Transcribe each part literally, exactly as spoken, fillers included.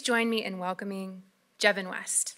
Please join me in welcoming Jevin West.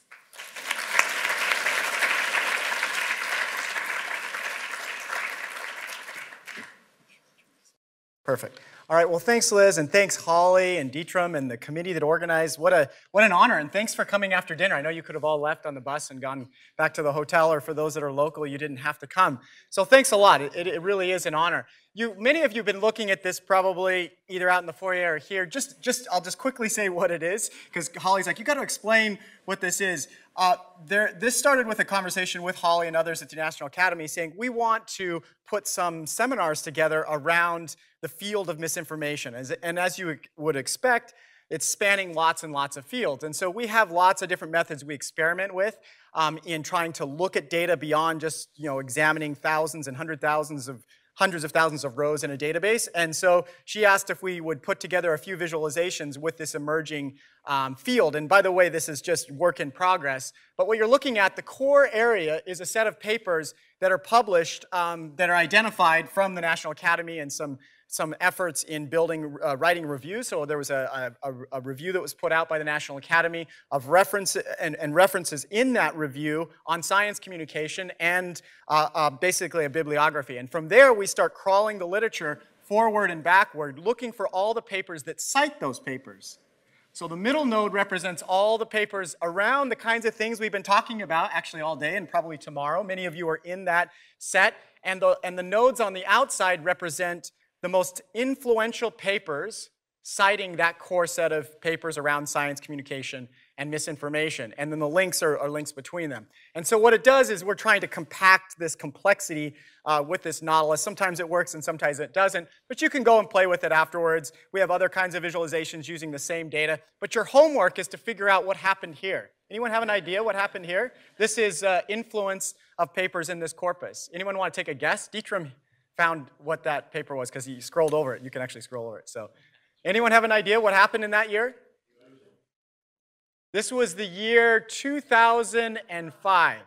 Perfect. All right, well, thanks, Liz, and thanks, Holly, and Dietram, and the committee that organized. What a what an honor, and thanks for coming after dinner. I know you could have all left on the bus and gone back to the hotel, or for those that are local, you didn't have to come. So thanks a lot. It, it really is an honor. You, many of you have been looking at this probably either out in the foyer or here. Just, just I'll just quickly say what it is, because Holly's like, you got to explain what this is. Uh, there, this started with a conversation with Holly and others at the National Academy saying, we want to put some seminars together around the field of misinformation. As, and as you would expect, it's spanning lots and lots of fields. And so we have lots of different methods we experiment with um, in trying to look at data beyond just, you know, examining thousands and hundred thousands of hundreds of thousands of rows in a database. And so she asked if we would put together a few visualizations with this emerging um, field. And by the way, this is just work in progress. But what you're looking at, the core area is a set of papers that are published, um, that are identified from the National Academy and some, some efforts in building, uh, writing reviews. So there was a, a, a review that was put out by the National Academy of reference and, and references in that review on science communication and uh, uh, basically a bibliography. And from there, we start crawling the literature forward and backward, looking for all the papers that cite those papers. So the middle node represents all the papers around the kinds of things we've been talking about actually all day and probably tomorrow. Many of you are in that set. And the, and the nodes on the outside represent the most influential papers citing that core set of papers around science communication and misinformation. And then the links are, are links between them. And so what it does is we're trying to compact this complexity uh, with this Nautilus. Sometimes it works and sometimes it doesn't. But you can go and play with it afterwards. We have other kinds of visualizations using the same data. But your homework is to figure out what happened here. Anyone have an idea what happened here? This is uh, influence of papers in this corpus. Anyone want to take a guess? Dietram found what that paper was because he scrolled over it. You can actually scroll over it. So, anyone have an idea what happened in that year? This was the year two thousand five.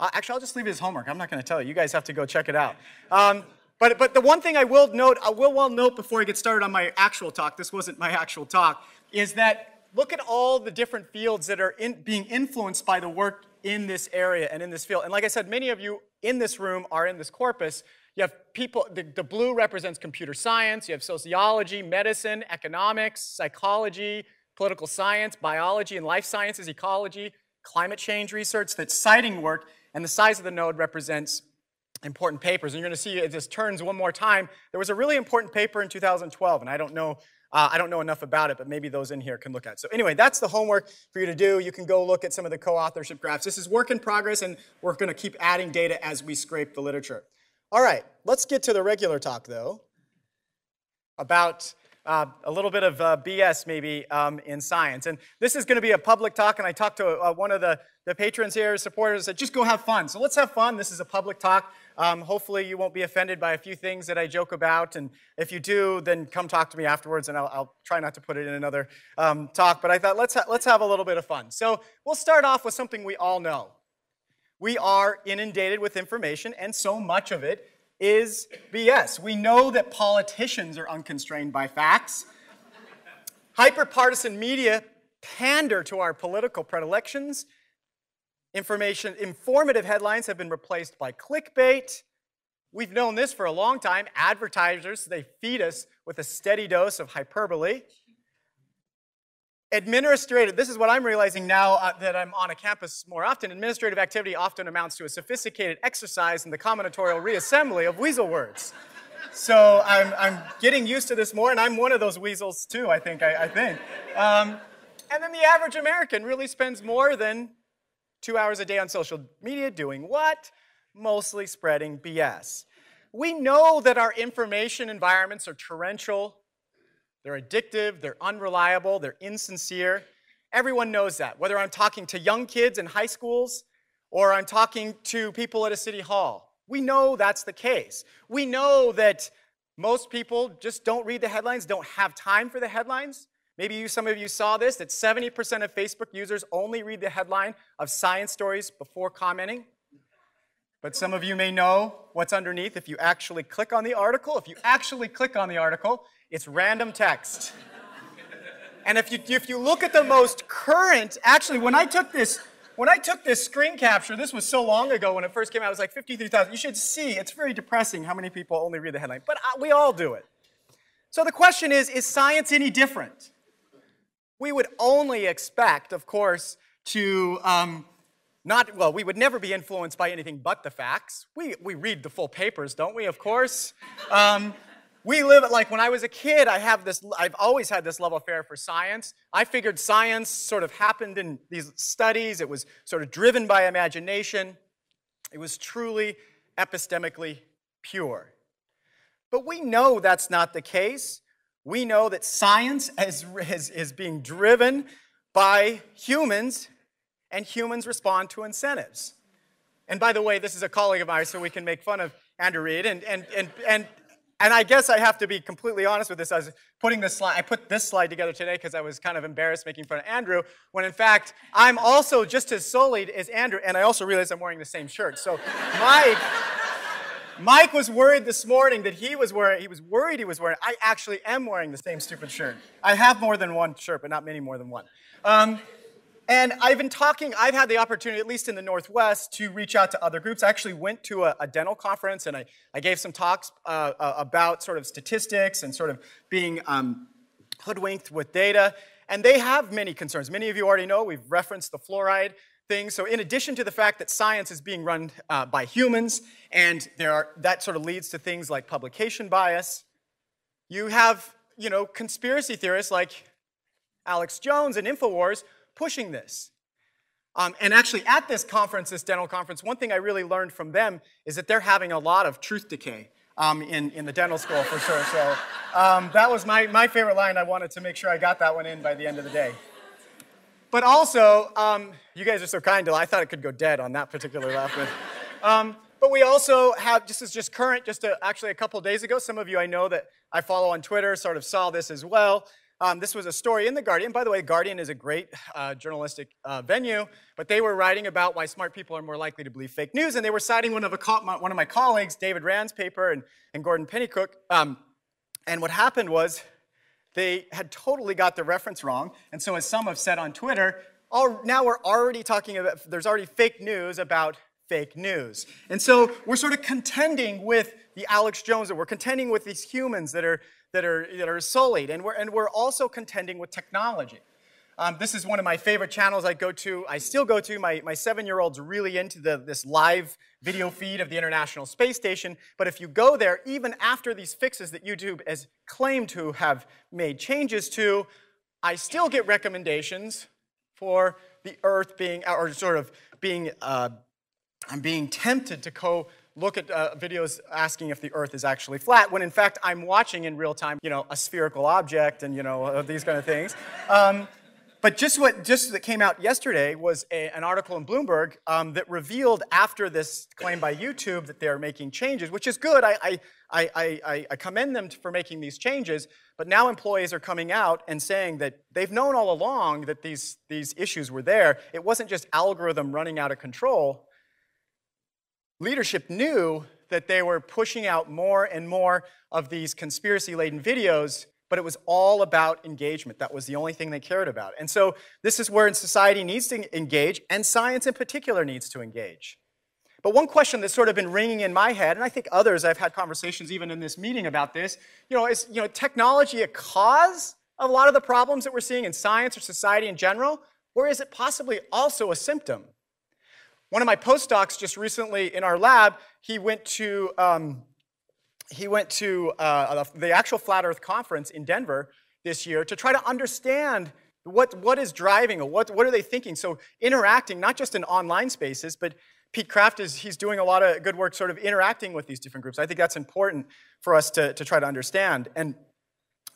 Uh, actually, I'll just leave it as homework. I'm not going to tell you. You guys have to go check it out. Um, But, but the one thing I will note, I will well note before I get started on my actual talk, this wasn't my actual talk, is that look at all the different fields that are in, being influenced by the work in this area and in this field. And like I said, many of you in this room are in this corpus. You have people, the, the blue represents computer science. You have sociology, medicine, economics, psychology, political science, biology and life sciences, ecology, climate change research, that's citing work. And the size of the node represents important papers. And you're going to see it just turns one more time. There was a really important paper in two thousand twelve, and I don't know uh, I don't know enough about it, but maybe those in here can look at it. So anyway, that's the homework for you to do. You can go look at some of the co-authorship graphs. This is work in progress, and we're going to keep adding data as we scrape the literature. All right, let's get to the regular talk, though, about Uh, a little bit of uh, B S maybe um, in science. And this is going to be a public talk, and I talked to uh, one of the, the patrons here, supporters, said just go have fun. So let's have fun. This is a public talk. Um, hopefully you won't be offended by a few things that I joke about, and if you do, then come talk to me afterwards, and I'll, I'll try not to put it in another um, talk. But I thought let's, ha let's have a little bit of fun. So we'll start off with something we all know. We are inundated with information, and so much of it is B S. We know that politicians are unconstrained by facts. Hyperpartisan media pander to our political predilections. Information, informative headlines have been replaced by clickbait. We've known this for a long time. Advertisers, they feed us with a steady dose of hyperbole. Administrative, this is what I'm realizing now uh, that I'm on a campus more often, administrative activity often amounts to a sophisticated exercise in the combinatorial reassembly of weasel words. So I'm, I'm getting used to this more, and I'm one of those weasels too, I think. I, I think. Um, and then the average American really spends more than two hours a day on social media doing what? Mostly spreading B S. We know that our information environments are torrential. They're addictive, they're unreliable, they're insincere. Everyone knows that, whether I'm talking to young kids in high schools or I'm talking to people at a city hall. We know that's the case. We know that most people just don't read the headlines, don't have time for the headlines. Maybe you, some of you saw this, that seventy percent of Facebook users only read the headline of science stories before commenting. But some of you may know what's underneath if you actually click on the article. If you actually click on the article, it's random text. And if you, if you look at the most current, actually, when I took this, when I took this screen capture, this was so long ago when it first came out, it was like fifty-three thousand. You should see, it's very depressing how many people only read the headline, but I, we all do it. So the question is, is science any different? We would only expect, of course, to um, not, well, we would never be influenced by anything but the facts. We, we read the full papers, don't we, of course? Um, We live, like when I was a kid, I have this, I've always had this love affair for science. I figured science sort of happened in these studies. It was sort of driven by imagination. It was truly epistemically pure. But we know that's not the case. We know that science is, is, is being driven by humans, and humans respond to incentives. And by the way, this is a colleague of mine, so we can make fun of Andrew Reid, and, and, and, and And I guess I have to be completely honest with this. I was putting this slide, I put this slide together today because I was kind of embarrassed making fun of Andrew, when in fact, I'm also just as sullied as Andrew, and I also realize I'm wearing the same shirt. So Mike, Mike was worried this morning that he was wearing, he was worried he was wearing, I actually am wearing the same stupid shirt. I have more than one shirt, but not many more than one. Um, and I've been talking, I've had the opportunity, at least in the Northwest, to reach out to other groups. I actually went to a, a dental conference, and I, I gave some talks uh, uh, about sort of statistics and sort of being um, hoodwinked with data. And they have many concerns. Many of you already know, we've referenced the fluoride thing. So in addition to the fact that science is being run uh, by humans, and there are, that sort of leads to things like publication bias, you have, you know, conspiracy theorists like Alex Jones and InfoWars pushing this. Um, and actually at this conference, this dental conference, one thing I really learned from them is that they're having a lot of truth decay um, in, in the dental school for sure. So um, that was my, my favorite line. I wanted to make sure I got that one in by the end of the day. But also, um, you guys are so kind, I thought it could go dead on that particular laugh. Um, but we also have, this is just current, just a, actually a couple days ago, some of you I know that I follow on Twitter sort of saw this as well. Um, this was a story in The Guardian. By the way, Guardian is a great uh, journalistic uh, venue, but they were writing about why smart people are more likely to believe fake news, and they were citing one of, a co my, one of my colleagues, David Rand's paper, and, and Gordon Pennycook, um, and what happened was they had totally got the reference wrong, and so as some have said on Twitter, all, now we're already talking about, there's already fake news about fake news. And so we're sort of contending with the Alex Jones, and we're contending with these humans that are That are, that are sullied, and we're, and we're also contending with technology. Um, this is one of my favorite channels I go to, I still go to, my, my seven-year-old's really into the, this live video feed of the International Space Station, but if you go there, even after these fixes that YouTube has claimed to have made changes to, I still get recommendations for the Earth being, or sort of being, uh, I'm being tempted to co- look at uh, videos asking if the Earth is actually flat, when in fact I'm watching in real time, you know, a spherical object and, you know, uh, these kind of things. Um, but just what just that came out yesterday was a, an article in Bloomberg um, that revealed after this claim by YouTube that they're making changes, which is good. I, I, I, I, I commend them for making these changes, but now employees are coming out and saying that they've known all along that these, these issues were there. It wasn't just algorithm running out of control. Leadership knew that they were pushing out more and more of these conspiracy-laden videos, but it was all about engagement. That was the only thing they cared about. And so this is where society needs to engage, and science in particular needs to engage. But one question that's sort of been ringing in my head, and I think others, I've had conversations even in this meeting about this, you know, is you know, technology a cause of a lot of the problems that we're seeing in science or society in general, or is it possibly also a symptom? One of my postdocs just recently in our lab, he went to, um, he went to uh, the actual Flat Earth Conference in Denver this year to try to understand what, what is driving or what, what are they thinking. So interacting, not just in online spaces, but Pete Kraft, is he's doing a lot of good work sort of interacting with these different groups. I think that's important for us to, to try to understand. And,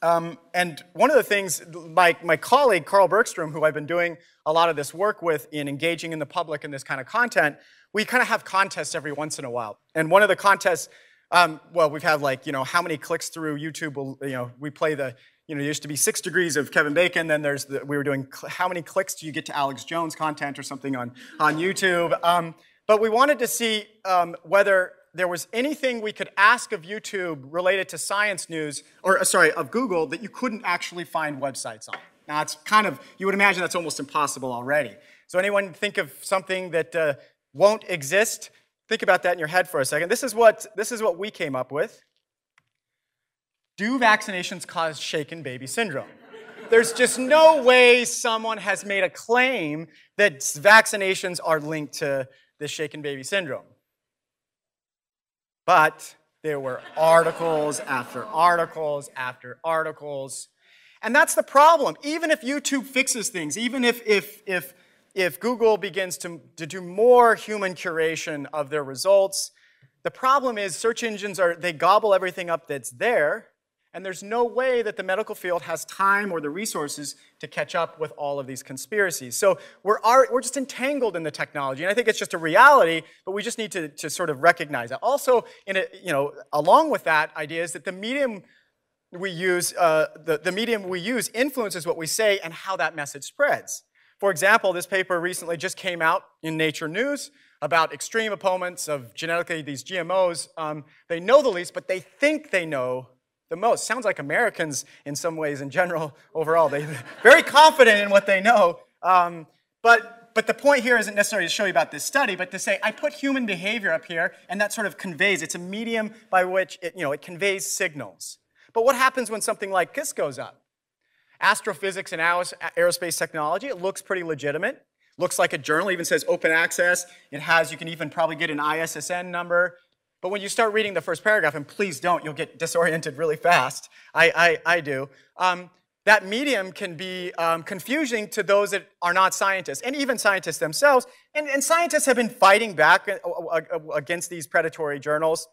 um, and one of the things, my, my colleague, Carl Bergstrom, who I've been doing a lot of this work with in engaging in the public in this kind of content, we kind of have contests every once in a while. And one of the contests, um, well, we've had like, you know, how many clicks through YouTube will, you know, we play the, you know, there used to be six degrees of Kevin Bacon, then there's the, we were doing how many clicks do you get to Alex Jones content or something on, on YouTube. Um, But we wanted to see um, whether there was anything we could ask of YouTube related to science news, or uh, sorry, of Google, that you couldn't actually find websites on. Now, it's kind of, you would imagine that's almost impossible already. So anyone think of something that uh, won't exist? Think about that in your head for a second. This is what, this is what we came up with. Do vaccinations cause shaken baby syndrome? There's just no way someone has made a claim that vaccinations are linked to the shaken baby syndrome. But there were articles after articles after articles. And that's the problem. Even if YouTube fixes things, even if, if, if, if Google begins to, to do more human curation of their results, the problem is search engines are, they gobble everything up that's there. And there's no way that the medical field has time or the resources to catch up with all of these conspiracies. So we're, our, we're just entangled in the technology. And I think it's just a reality, but we just need to, to sort of recognize that. Also, in a, you know, along with that idea is that the medium we use, uh, the, the medium we use influences what we say and how that message spreads. For example, this paper recently just came out in Nature News about extreme opponents of genetically these G M Os. Um, they know the least, but they think they know the most. Sounds like Americans in some ways in general, overall. They're very confident in what they know. Um, but, but the point here isn't necessarily to show you about this study, but to say, I put human behavior up here, and that sort of conveys. It's a medium by which it, you know, it conveys signals. But what happens when something like this goes up? Astrophysics and aerospace technology, it looks pretty legitimate. Looks like a journal, even says open access. It has, you can even probably get an I S S N number. But when you start reading the first paragraph, and please don't, you'll get disoriented really fast. I, I, I do. Um, that medium can be um, confusing to those that are not scientists, and even scientists themselves. And, and scientists have been fighting back against these predatory journals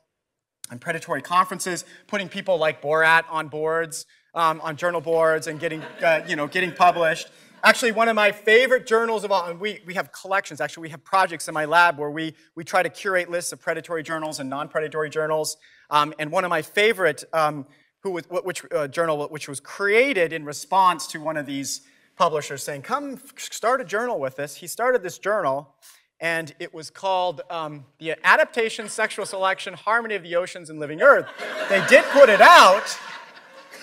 and predatory conferences, putting people like Borat on boards, um, on journal boards, and getting, uh, you know, getting published. Actually, one of my favorite journals of all, and we, we have collections. Actually, we have projects in my lab where we, we try to curate lists of predatory journals and non-predatory journals. Um, and one of my favorite, um, who was, which uh, journal, which was created in response to one of these publishers saying, come start a journal with us. He started this journal, and it was called um, The Adaptation, Sexual Selection, Harmony of the Oceans and Living Earth. They did put it out,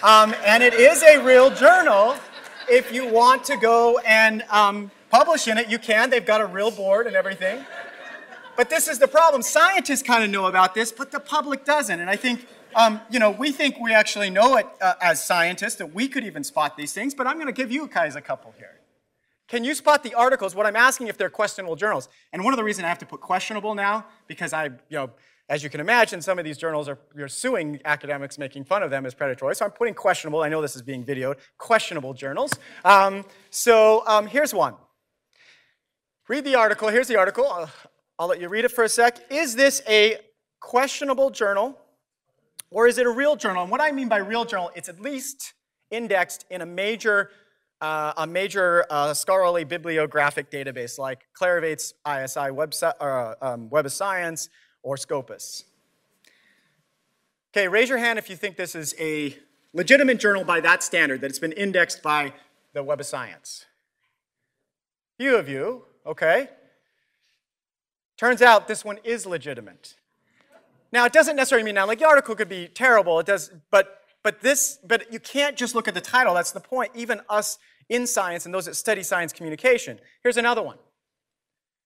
um, and it is a real journal. If you want to go and um, publish in it, you can. They've got a real board and everything. But this is the problem. Scientists kind of know about this, but the public doesn't. And I think, um, you know, we think we actually know it uh, as scientists, that we could even spot these things. But I'm going to give you guys a couple here. Can you spot the articles? What I'm asking if they're questionable journals. And one of the reasons I have to put questionable now, because I, you know, as you can imagine, some of these journals are you're suing academics, making fun of them as predatory. So I'm putting questionable. I know this is being videoed. Questionable journals. Um, so um, here's one. Read the article. Here's the article. I'll, I'll let you read it for a sec. Is this a questionable journal, or is it a real journal? And what I mean by real journal, it's at least indexed in a major, uh, a major uh, scholarly bibliographic database like Clarivate's I S I Web, uh, um, Web of Science, or Scopus. Okay, raise your hand if you think this is a legitimate journal by that standard, that it's been indexed by the Web of Science. Few of you, okay. Turns out this one is legitimate. Now, it doesn't necessarily mean now, like the article could be terrible, it does, but but this, but you can't just look at the title, that's the point. Even us in science and those that study science communication. Here's another one.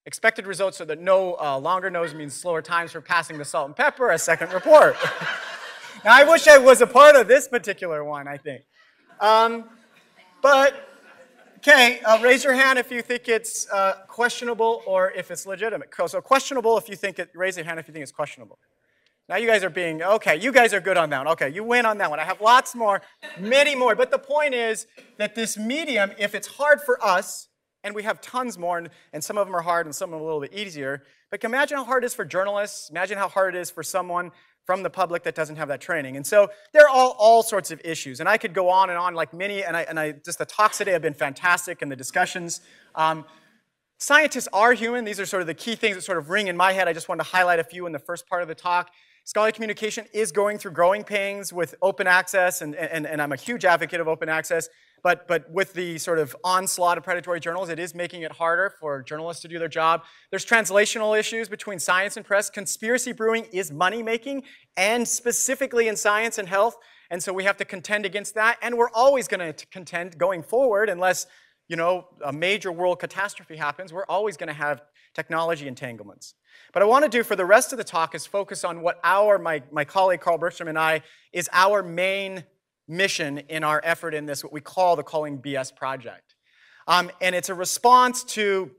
Expected results so that no uh, longer nose means slower times for passing the salt and pepper, a second report. Now, I wish I was a part of this particular one, I think. Um, but, okay, uh, raise your hand if you think it's uh, questionable or if it's legitimate. So questionable if you think it, raise your hand if you think it's questionable. Now you guys are being, okay, you guys are good on that one. Okay, you win on that one. I have lots more, many more. But the point is that this medium, if it's hard for us, and we have tons more, and some of them are hard and some of them are a little bit easier. But imagine how hard it is for journalists. Imagine how hard it is for someone from the public that doesn't have that training. And so there are all, all sorts of issues. And I could go on and on like many, and I, and I just the talks today have been fantastic and the discussions. Um, scientists are human. These are sort of the key things that sort of ring in my head. I just wanted to highlight a few in the first part of the talk. Scholarly communication is going through growing pains with open access, and, and, and I'm a huge advocate of open access. But, but with the sort of onslaught of predatory journals, it is making it harder for journalists to do their job. There's translational issues between science and press. Conspiracy brewing is money-making, and specifically in science and health. And so we have to contend against that. And we're always going to contend going forward, unless, you know, a major world catastrophe happens. We're always going to have technology entanglements. But I want to do for the rest of the talk is focus on what our, my, my colleague Carl Bergstrom and I, is our main mission in our effort in this, what we call the Calling B S project. Um, and it's a response to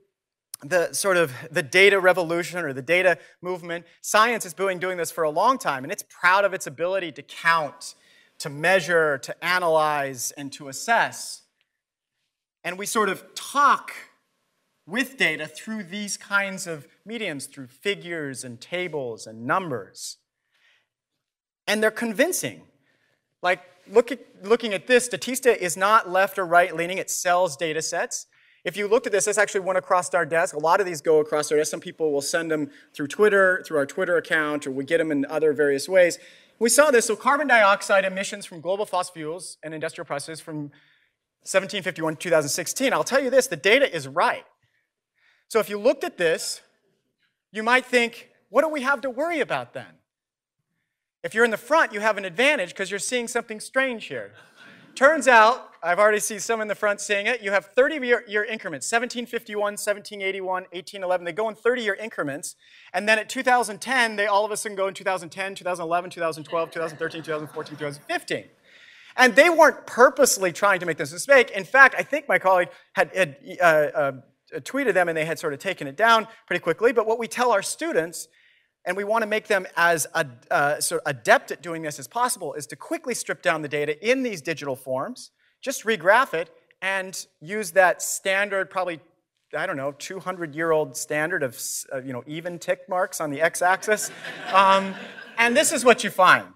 the sort of the data revolution or the data movement. Science has been doing this for a long time, and it's proud of its ability to count, to measure, to analyze, and to assess. And we sort of talk with data through these kinds of mediums, through figures and tables and numbers. And they're convincing. Like, Look at, looking at this, Statista is not left or right leaning. It sells data sets. If you looked at this, this actually went across our desk. A lot of these go across our desk. Some people will send them through Twitter, through our Twitter account, or we get them in other various ways. We saw this. So carbon dioxide emissions from global fossil fuels and industrial processes from seventeen fifty-one to two thousand sixteen. I'll tell you this, the data is right. So if you looked at this, you might think, what do we have to worry about then? If you're in the front, you have an advantage because you're seeing something strange here. Turns out, I've already seen some in the front seeing it, you have thirty-year increments, seventeen fifty-one, seventeen eighty-one, eighteen eleven. They go in thirty-year increments. And then at two thousand ten, they all of a sudden go in two thousand ten, two thousand eleven, two thousand twelve, two thousand thirteen, two thousand fourteen, two thousand fifteen. And they weren't purposely trying to make this mistake. In fact, I think my colleague had, had uh, uh, tweeted them, and they had sort of taken it down pretty quickly. But what we tell our students, and we want to make them as ad, uh, sort of adept at doing this as possible, is to quickly strip down the data in these digital forms, just regraph it, and use that standard, probably, I don't know, two hundred year old standard of uh, you know, even tick marks on the x-axis. Um, and this is what you find.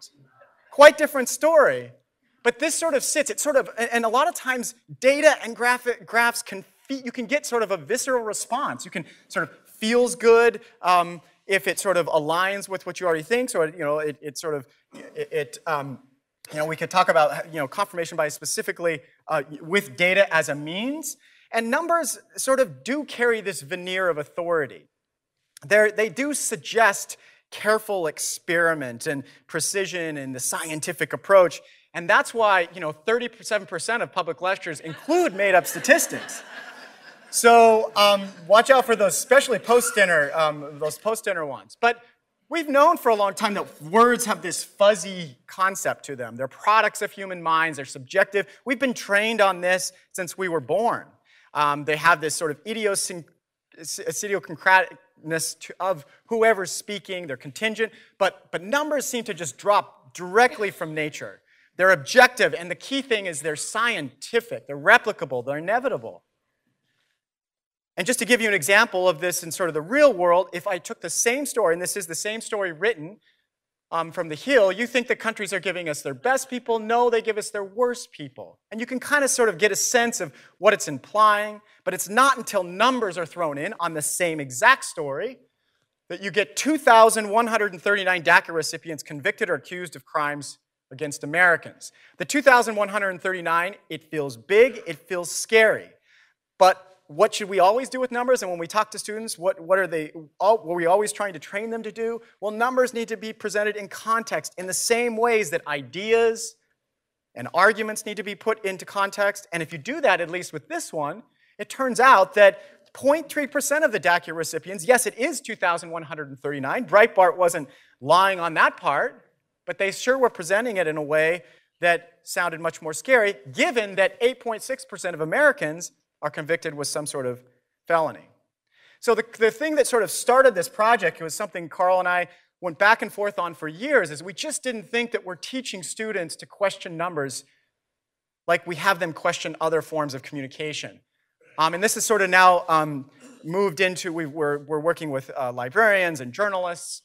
Quite different story. But this sort of sits, it sort of, and a lot of times data and graphic, graphs, can you can get sort of a visceral response. You can sort of feels good. Um, If it sort of aligns with what you already think, so it, you know, it, it sort of, it, it um, you know, we could talk about, you know, confirmation bias specifically uh, with data as a means, and numbers sort of do carry this veneer of authority. They're, they do suggest careful experiment and precision and the scientific approach, and that's why, you know, thirty-seven percent of public lectures include made-up statistics. So um, watch out for those, especially post-dinner, um, those post-dinner ones. But we've known for a long time that words have this fuzzy concept to them. They're products of human minds. They're subjective. We've been trained on this since we were born. Um, they have this sort of idiosyncraticness to, of whoever's speaking. They're contingent. But, but numbers seem to just drop directly from nature. They're objective. And the key thing is they're scientific. They're replicable. They're inevitable. And just to give you an example of this in sort of the real world, if I took the same story, and this is the same story written um, from the Hill, you think the countries are giving us their best people. No, they give us their worst people. And you can kind of sort of get a sense of what it's implying, but it's not until numbers are thrown in on the same exact story that you get two thousand one hundred thirty-nine DACA recipients convicted or accused of crimes against Americans. The two thousand one hundred thirty-nine, it feels big, it feels scary. But what should we always do with numbers? And when we talk to students, what, what are they, all, what are we always trying to train them to do? Well, numbers need to be presented in context in the same ways that ideas and arguments need to be put into context. And if you do that, at least with this one, it turns out that zero point three percent of the DACA recipients, yes, it is two thousand one hundred thirty-nine. Breitbart wasn't lying on that part, but they sure were presenting it in a way that sounded much more scary, given that eight point six percent of Americans are convicted with some sort of felony. So the, the thing that sort of started this project, it was something Carl and I went back and forth on for years, is we just didn't think that we're teaching students to question numbers like we have them question other forms of communication. Um, and this is sort of now um, moved into, we, we're, we're working with uh, librarians and journalists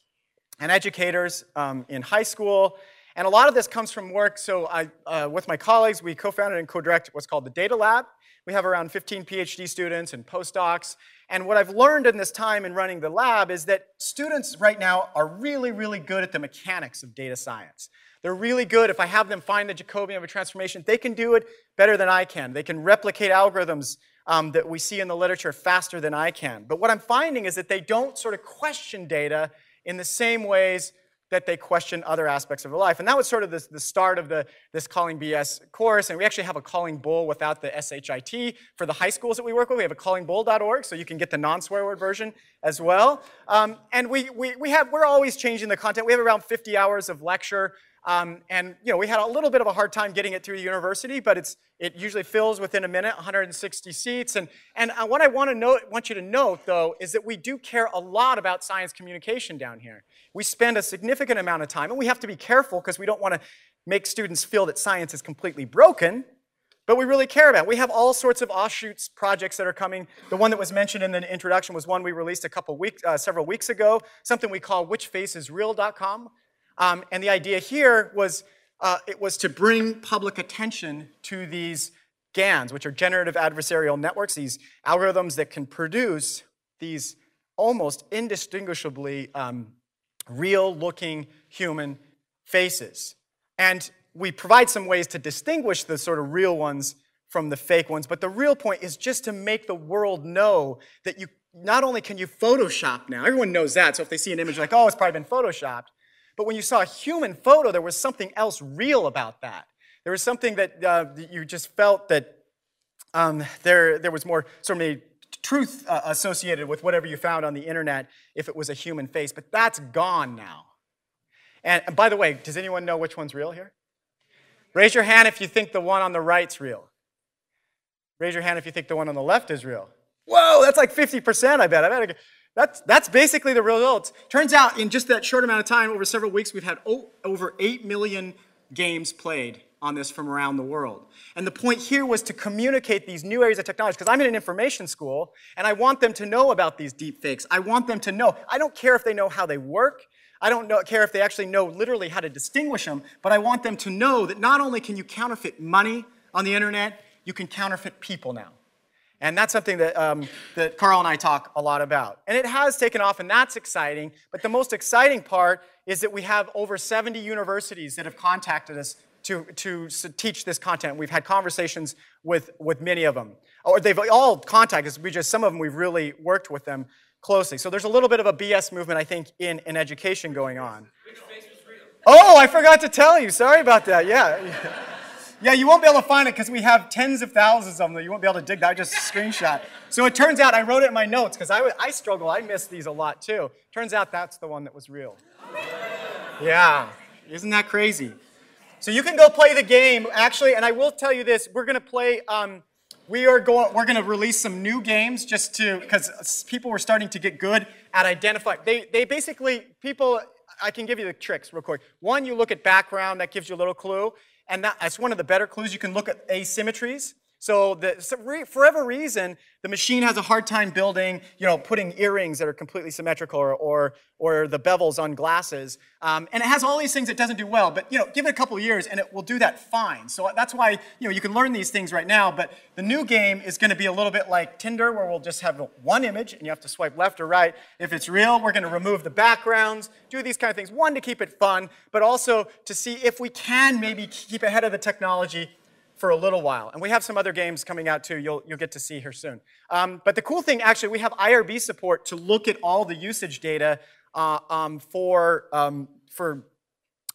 and educators um, in high school. And a lot of this comes from work. So I, uh, with my colleagues, we co-founded and co-direct what's called the Data Lab. We have around fifteen PhD students and postdocs. And what I've learned in this time in running the lab is that students right now are really, really good at the mechanics of data science. They're really good. If I have them find the Jacobian of a transformation, they can do it better than I can. They can replicate algorithms um, that we see in the literature faster than I can. But what I'm finding is that they don't sort of question data in the same ways that they question other aspects of their life. And that was sort of the, the start of the, this Calling B S course. And we actually have a Calling Bull without the S H I T for the high schools that we work with. We have a calling bull dot org, so you can get the non-swear word version as well. Um, and we, we, we have, we're always changing the content. We have around fifty hours of lecture. Um, and you know, we had a little bit of a hard time getting it through the university, but it's, it usually fills within a minute, one hundred sixty seats. And, and what I want to note, want you to note, though, is that we do care a lot about science communication down here. We spend a significant amount of time, and we have to be careful because we don't want to make students feel that science is completely broken, but we really care about it. We have all sorts of offshoots projects that are coming. The one that was mentioned in the introduction was one we released a couple weeks, uh, several weeks ago, something we call which face is real dot com. Um, and the idea here was uh, it was to bring public attention to these GANs, which are generative adversarial networks, these algorithms that can produce these almost indistinguishably um, real-looking human faces. And we provide some ways to distinguish the sort of real ones from the fake ones. But the real point is just to make the world know that you not only can you Photoshop now. Everyone knows that. So if they see an image like, oh, it's probably been Photoshopped. But when you saw a human photo, there was something else real about that. There was something that uh, you just felt that um, there, there was more sort of truth uh, associated with whatever you found on the internet if it was a human face. But that's gone now. And, and by the way, does anyone know which one's real here? Raise your hand if you think the one on the right's real. Raise your hand if you think the one on the left is real. Whoa, that's like fifty percent, I bet. I bet. That's, that's basically the results. Turns out, in just that short amount of time, over several weeks, we've had oh, over eight million games played on this from around the world. And the point here was to communicate these new areas of technology, because I'm in an information school, and I want them to know about these deep fakes. I want them to know. I don't care if they know how they work. I don't know, care if they actually know literally how to distinguish them, but I want them to know that not only can you counterfeit money on the internet, you can counterfeit people now. And that's something that, um, that Carl and I talk a lot about. And it has taken off, and that's exciting. But the most exciting part is that we have over seventy universities that have contacted us to, to teach this content. We've had conversations with, with many of them. Or they've all contacted us. We just, some of them, we've really worked with them closely. So there's a little bit of a B S movement, I think, in, in education going on. Oh, I forgot to tell you. Sorry about that. Yeah. Yeah, you won't be able to find it because we have tens of thousands of them. You won't be able to dig that. I just screenshot. So it turns out I wrote it in my notes because I, I struggle. I miss these a lot too. Turns out that's the one that was real. Yeah. Isn't that crazy? So you can go play the game, actually. And I will tell you this. We're going to play, um, we are going, we're going to release some new games just to, because people were starting to get good at identifying. They, they basically, people, I can give you the tricks real quick. One, you look at background. That gives you a little clue. And that, that's one of the better clues. You can look at asymmetries. So, the, so re, for whatever reason, the machine has a hard time building, you know, putting earrings that are completely symmetrical or, or, or the bevels on glasses. Um, and it has all these things it doesn't do well. But, you know, give it a couple of years, and it will do that fine. So that's why, you know, you can learn these things right now. But the new game is going to be a little bit like Tinder, where we'll just have one image, and you have to swipe left or right. If it's real, we're going to remove the backgrounds, do these kind of things. One, to keep it fun, but also to see if we can maybe keep ahead of the technology for a little while. And we have some other games coming out too you'll, you'll get to see here soon. Um, but the cool thing, actually, we have I R B support to look at all the usage data uh, um, for, um, for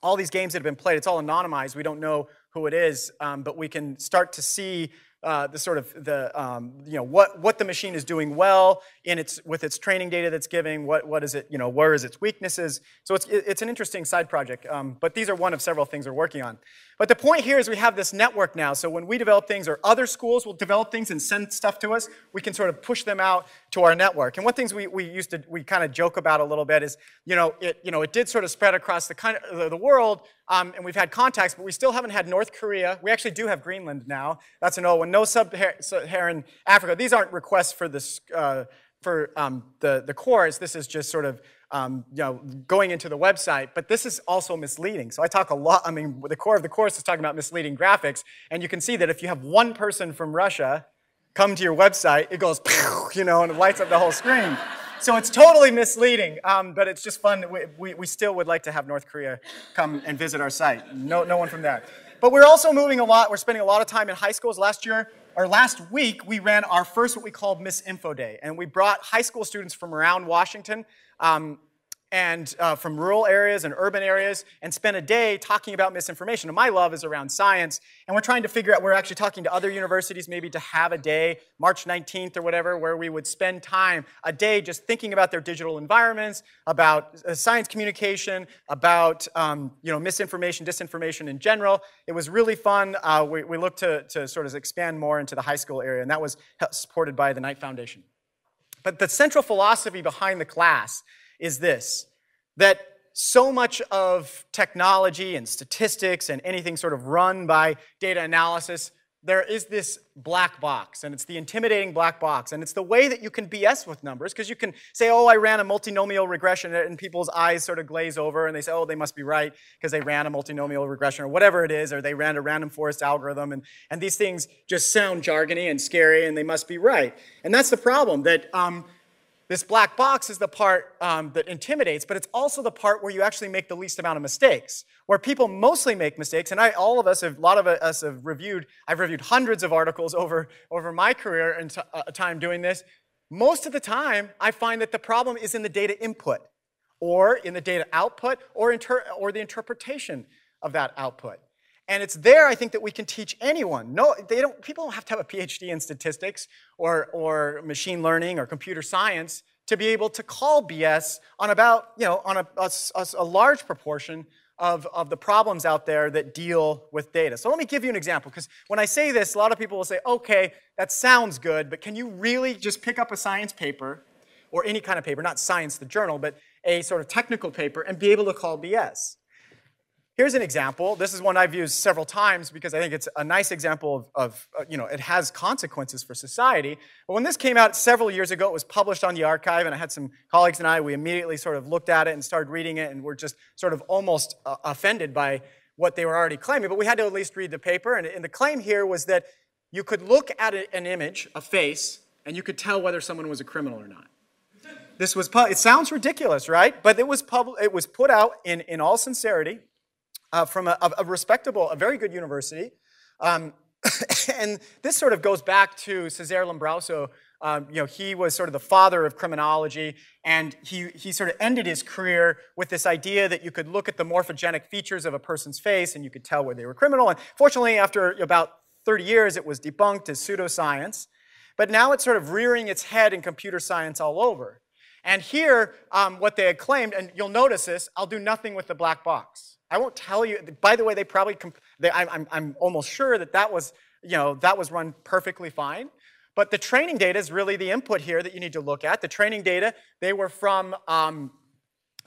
all these games that have been played. It's all anonymized. We don't know who it is, um, but we can start to see uh, the sort of the, um, you know, what, what the machine is doing well in its, with its training data that's giving, what, what is it, you know, where is its weaknesses. So it's, it's an interesting side project, um, but these are one of several things we're working on. But the point here is we have this network now. So when we develop things, or other schools will develop things and send stuff to us, we can sort of push them out to our network. And one things we, we used to, we kind of joke about a little bit is, you know, it, you know, it did sort of spread across the, kind of, the world, um, and we've had contacts, but we still haven't had North Korea. We actually do have Greenland now. That's an old one. No Sub-Saharan Africa. These aren't requests for, this, uh, for um, the, the course. This is just sort of Um, you know, going into the website, but this is also misleading. So I talk a lot, I mean, the core of the course is talking about misleading graphics, and you can see that if you have one person from Russia come to your website, it goes, you know, and it lights up the whole screen. So it's totally misleading, um, but it's just fun. We, we, we still would like to have North Korea come and visit our site. No, no one from there. But we're also moving a lot. We're spending a lot of time in high schools. Last year, or last week, we ran our first what we called Miss Info Day. And we brought high school students from around Washington um, and uh, from rural areas and urban areas and spent a day talking about misinformation. And my love is around science. And we're trying to figure out, we're actually talking to other universities maybe to have a day, March nineteenth or whatever, where we would spend time, a day just thinking about their digital environments, about uh, science communication, about um, you know, misinformation, disinformation in general. It was really fun. Uh, we, we looked to, to sort of expand more into the high school area, and that was supported by the Knight Foundation. But the central philosophy behind the class is this, that so much of technology and statistics and anything sort of run by data analysis, there is this black box, and it's the intimidating black box, and it's the way that you can B S with numbers, because you can say, oh, I ran a multinomial regression, and people's eyes sort of glaze over, and they say, oh, they must be right, because they ran a multinomial regression, or whatever it is, or they ran a random forest algorithm, and, and these things just sound jargony and scary, and they must be right. And that's the problem, that um, this black box is the part um, that intimidates, but it's also the part where you actually make the least amount of mistakes, where people mostly make mistakes. And I, all of us, have, a lot of us have reviewed, I've reviewed hundreds of articles over, over my career and t uh, time doing this. Most of the time, I find that the problem is in the data input, or in the data output, or, inter or the interpretation of that output. And it's there, I think, that we can teach anyone. No, they don't, people don't have to have a P H D in statistics or, or machine learning or computer science to be able to call B S on about, you know, on a, a, a large proportion of, of the problems out there that deal with data. So let me give you an example, because when I say this, a lot of people will say, okay, that sounds good, but can you really just pick up a science paper or any kind of paper, not Science the Journal, but a sort of technical paper and be able to call B S? Here's an example. This is one I've used several times because I think it's a nice example of, of, you know, it has consequences for society. But when this came out several years ago, it was published on the archive, and I had some colleagues and I, we immediately sort of looked at it and started reading it, and were just sort of almost uh, offended by what they were already claiming. But we had to at least read the paper, and, and the claim here was that you could look at a, an image, a face, and you could tell whether someone was a criminal or not. This was, it sounds ridiculous, right? But it was, pub it was put out in, in all sincerity, Uh, from a, a respectable, a very good university. Um, and this sort of goes back to Cesare Lombroso. Um, you know, he was sort of the father of criminology, and he, he sort of ended his career with this idea that you could look at the morphogenic features of a person's face and you could tell whether they were criminal. And fortunately, after about thirty years, it was debunked as pseudoscience. But now it's sort of rearing its head in computer science all over. And here, um, what they had claimed, and you'll notice this, I'll do nothing with the black box. I won't tell you. By the way, they probably. They, I'm, I'm almost sure that that was, you know, that was run perfectly fine. But the training data is really the input here that you need to look at. The training data. They were from. Um,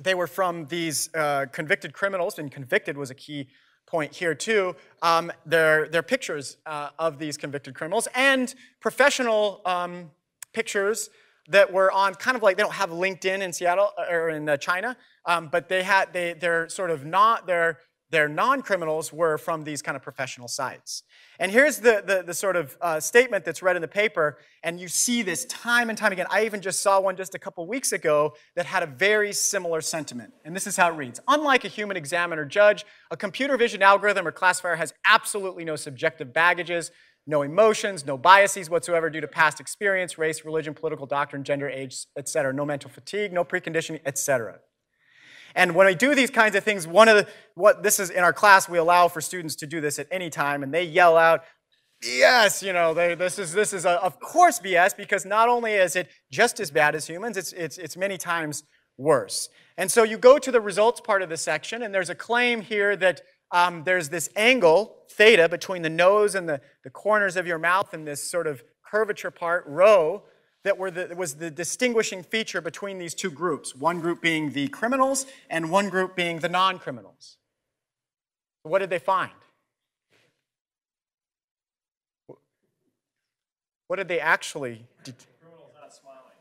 they were from these uh, convicted criminals, and convicted was a key point here too. Um, their their pictures uh, of these convicted criminals and professional um, pictures that were on kind of like, they don't have LinkedIn in Seattle or in uh, China, um, but they had they they're sort of not their their non-criminals were from these kind of professional sites. And here's the the, the sort of uh, statement that's read in the paper, and you see this time and time again. I even just saw one just a couple weeks ago that had a very similar sentiment. And this is how it reads: unlike a human examiner judge, a computer vision algorithm or classifier has absolutely no subjective baggages. No emotions, no biases whatsoever due to past experience, race, religion, political doctrine, gender, age, et cetera. No mental fatigue, no preconditioning, et cetera. And when I do these kinds of things, one of the, what this is in our class, we allow for students to do this at any time, and they yell out, yes, you know, they, this is, this is a, of course B S, because not only is it just as bad as humans, it's, it's, it's many times worse. And so you go to the results part of the section, and there's a claim here that Um, there's this angle, theta, between the nose and the, the corners of your mouth and this sort of curvature part, rho, that were the, was the distinguishing feature between these two groups, one group being the criminals and one group being the non-criminals. What did they find? What did they actually do?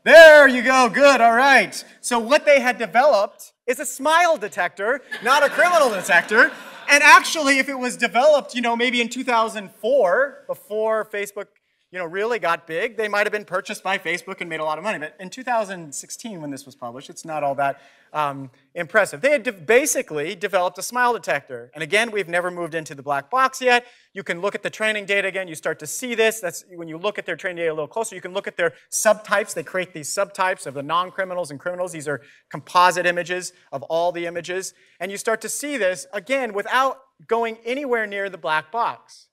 There you go, good, all right. So what they had developed is a smile detector, not a criminal detector. And actually, if it was developed, you know, maybe in two thousand four, before Facebook, you know, really got big, they might have been purchased by Facebook and made a lot of money. But in two thousand sixteen, when this was published, it's not all that um, impressive. They had de- basically developed a smile detector. And again, we've never moved into the black box yet. You can look at the training data again. You start to see this. That's when you look at their training data a little closer. You can look at their subtypes. They create these subtypes of the non-criminals and criminals. These are composite images of all the images. And you start to see this, again, without going anywhere near the black box.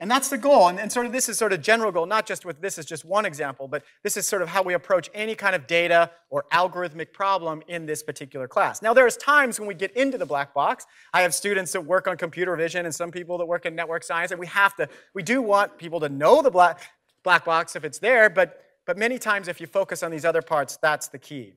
And that's the goal. And, and sort of this is sort of general goal, not just with this is just one example, but this is sort of how we approach any kind of data or algorithmic problem in this particular class. Now, there's times when we get into the black box. I have students that work on computer vision and some people that work in network science, and we have to, we do want people to know the black, black box if it's there, but, but many times if you focus on these other parts, that's the key.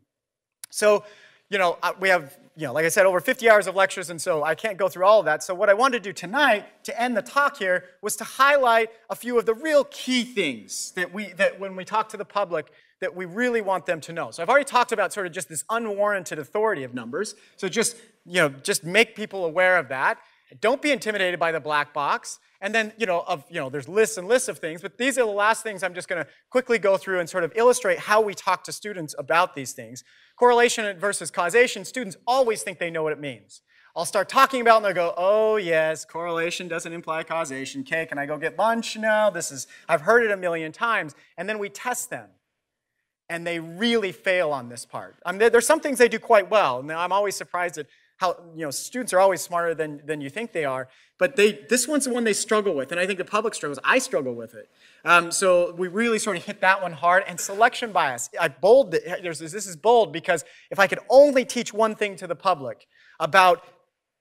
So, you know, we have, you know, like I said, over fifty hours of lectures, and so I can't go through all of that. So what I wanted to do tonight to end the talk here was to highlight a few of the real key things that we, that when we talk to the public, that we really want them to know. So I've already talked about sort of just this unwarranted authority of numbers. So just, you know, just make people aware of that. Don't be intimidated by the black box. And then, you know, of, you know, there's lists and lists of things, but these are the last things I'm just going to quickly go through and sort of illustrate how we talk to students about these things. Correlation versus causation, students always think they know what it means. I'll start talking about it and they'll go, oh yes, correlation doesn't imply causation. Okay, can I go get lunch now? This is, I've heard it a million times. And then we test them. And they really fail on this part. I mean, there, there's some things they do quite well. And I'm always surprised at how, you know, students are always smarter than, than you think they are, but they, this one's the one they struggle with, and I think the public struggles. I struggle with it. Um, so we really sort of hit that one hard. And selection bias, I bold, there's, this is bold because if I could only teach one thing to the public about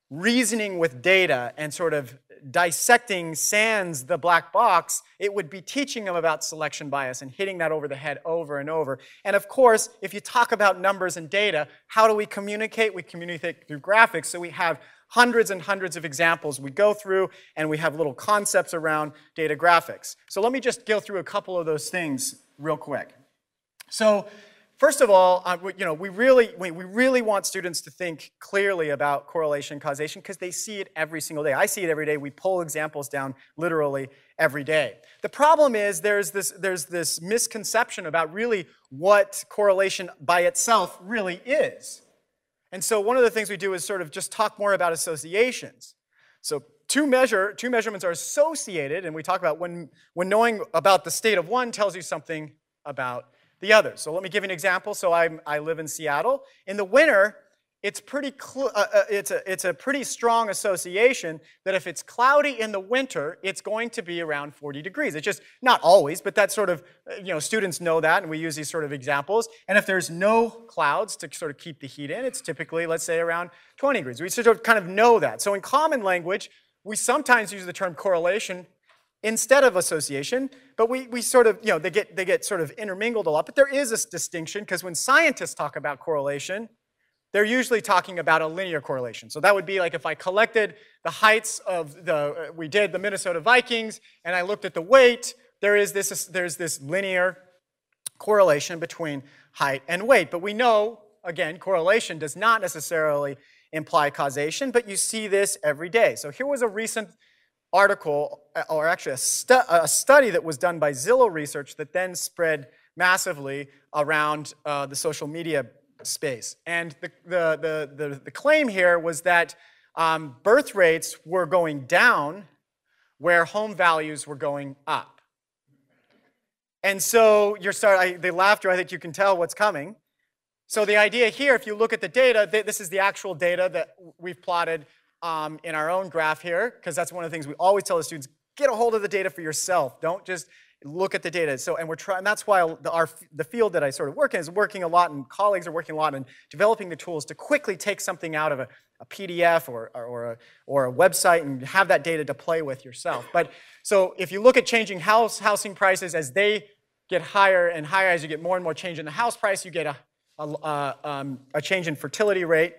reasoning with data and sort of dissecting sans the black box, it would be teaching them about selection bias and hitting that over the head over and over. And of course, if you talk about numbers and data, how do we communicate? We communicate through graphics. So we have hundreds and hundreds of examples we go through, and we have little concepts around data graphics. So let me just go through a couple of those things real quick. So first of all, uh, you know, we really, we, we really want students to think clearly about correlation and causation because they see it every single day. I see it every day. We pull examples down literally every day. The problem is there's this, there's this misconception about really what correlation by itself really is. And so one of the things we do is sort of just talk more about associations. So two, measure, two measurements are associated, and we talk about when, when knowing about the state of one tells you something about the other. So let me give you an example. So I'm, I live in Seattle. In the winter, it's, pretty cl uh, uh, it's, a, it's a pretty strong association that if it's cloudy in the winter, it's going to be around forty degrees. It's just not always, but that's sort of, you know, students know that, and we use these sort of examples. And if there's no clouds to sort of keep the heat in, it's typically, let's say, around twenty degrees. We sort of kind of know that. So in common language, we sometimes use the term correlation instead of association, but we, we sort of, you know, they get, they get sort of intermingled a lot. But there is this distinction, because when scientists talk about correlation, they're usually talking about a linear correlation. So that would be like if I collected the heights of the, uh, we did the Minnesota Vikings, and I looked at the weight, there is this, there's this linear correlation between height and weight. But we know, again, correlation does not necessarily imply causation, but you see this every day. So here was a recent article, or actually a, stu a study that was done by Zillow Research that then spread massively around uh, the social media space. And the, the, the, the, the claim here was that um, birth rates were going down where home values were going up. And so you're start, I, the laughter, I think you can tell what's coming. So the idea here, if you look at the data, th this is the actual data that we've plotted Um, in our own graph here, because that's one of the things we always tell the students, get a hold of the data for yourself. Don't just look at the data. So, and we're trying, that's why the, our, the field that I sort of work in is working a lot, and colleagues are working a lot in developing the tools to quickly take something out of a, a P D F or, or, or, a, or a website and have that data to play with yourself. But so if you look at changing house, housing prices, as they get higher and higher, as you get more and more change in the house price, you get a, a, a, um, a change in fertility rate.